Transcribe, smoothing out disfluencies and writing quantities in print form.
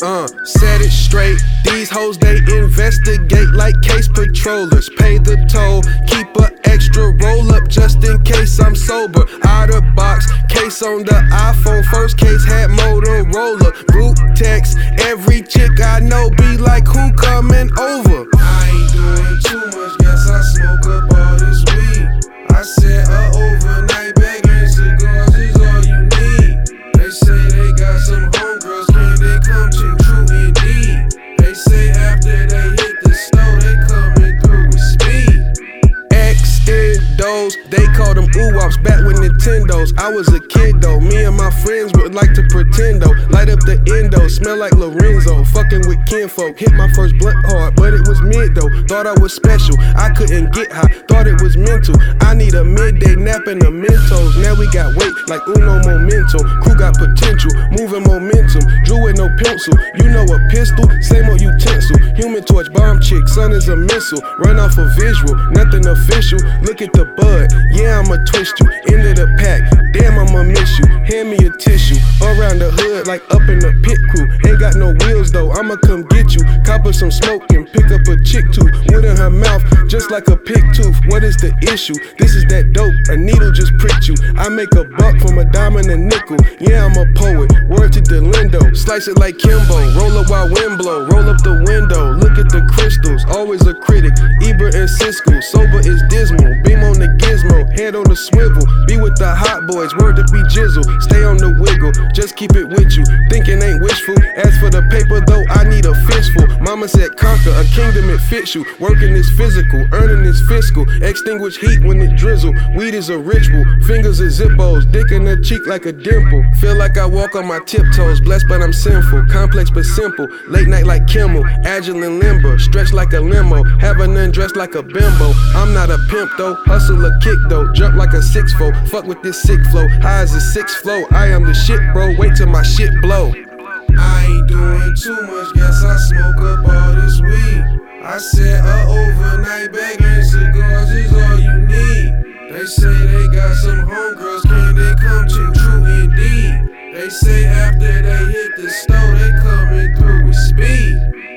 Set it straight, these hoes they investigate like case patrollers. Pay the toll, keep a extra roll up just in case I'm sober. Out of box, case on the iPhone, first case had Motorola. Group text, every chick I know be like, who coming over? I ain't doing too much, guess I smoke up all this weed. I said overnight bag and cigars is all you need. They say they got some homegirls, can they come to true indeed? They say after they hit the snow, they coming through with speed. Extendos, they call them oo-wops back with Nintendos. I was a kid though, me and my friends would like to pretend though. Light up the endo, smell like Lorenzo, fucking with kinfolk. Hit my first blunt hard, but it was mid though. Thought I was special, I couldn't get high, thought it was mental. I need a midday nap and a Mentos. Now we got weight like Uno Momento. Crew got potential, moving momentum. Drew with no pencil, you know a pistol, same old utensil. Human torch, bomb chick, sun is a missile. Run off a visual, nothing official. Look at the bud, yeah I'ma twist you. End of the pack, damn I'ma miss you. Hand me a tissue, around the hood like up in the pit crew. Ain't got no wheels though, I'ma come get you. Cop her some smoke and pick up a chick tooth. Wood in her mouth, just like a pick tooth. What is the issue? This is that dope, a needle just pricked you. I make a buck from a dime and a nickel. Yeah, I'm a poet, word to Delindo. Slice it like Kimbo, roll up while wind blow. Roll up the window, look at the crystals. Always a critic, Eber and Siskel. Sober is dismal, beam on the gizmo. Head on the swivel, be with the hot boys. Word to be jizzle, stay on the wiggle. Just keep it with you, thinking ain't wishful. As for the paper though, I need a fistful. Mama said conquer a kingdom, it fits you. Working is physical, earning is fiscal. Extinguish heat when it drizzle. Weed is a ritual, fingers are zippos. Dick in the cheek like a dimple. Feel like I walk on my tiptoes. Blessed but I'm sinful, complex but simple. Late night like Kimmel, agile and limber. Stretched like a limo, have a nun dressed like a bimbo. I'm not a pimp though, hustle a kick though. Jump like a 6'4", fuck with this sick flow. High as a 6 flow, I am the shit bro. Wait till my shit blow. I ain't doing too much, guess I smoke up all this weed. I said overnight bag and cigars is all you need. They say they got some homegirls, can they come to true indeed? They say after they hit the store, they coming through with speed.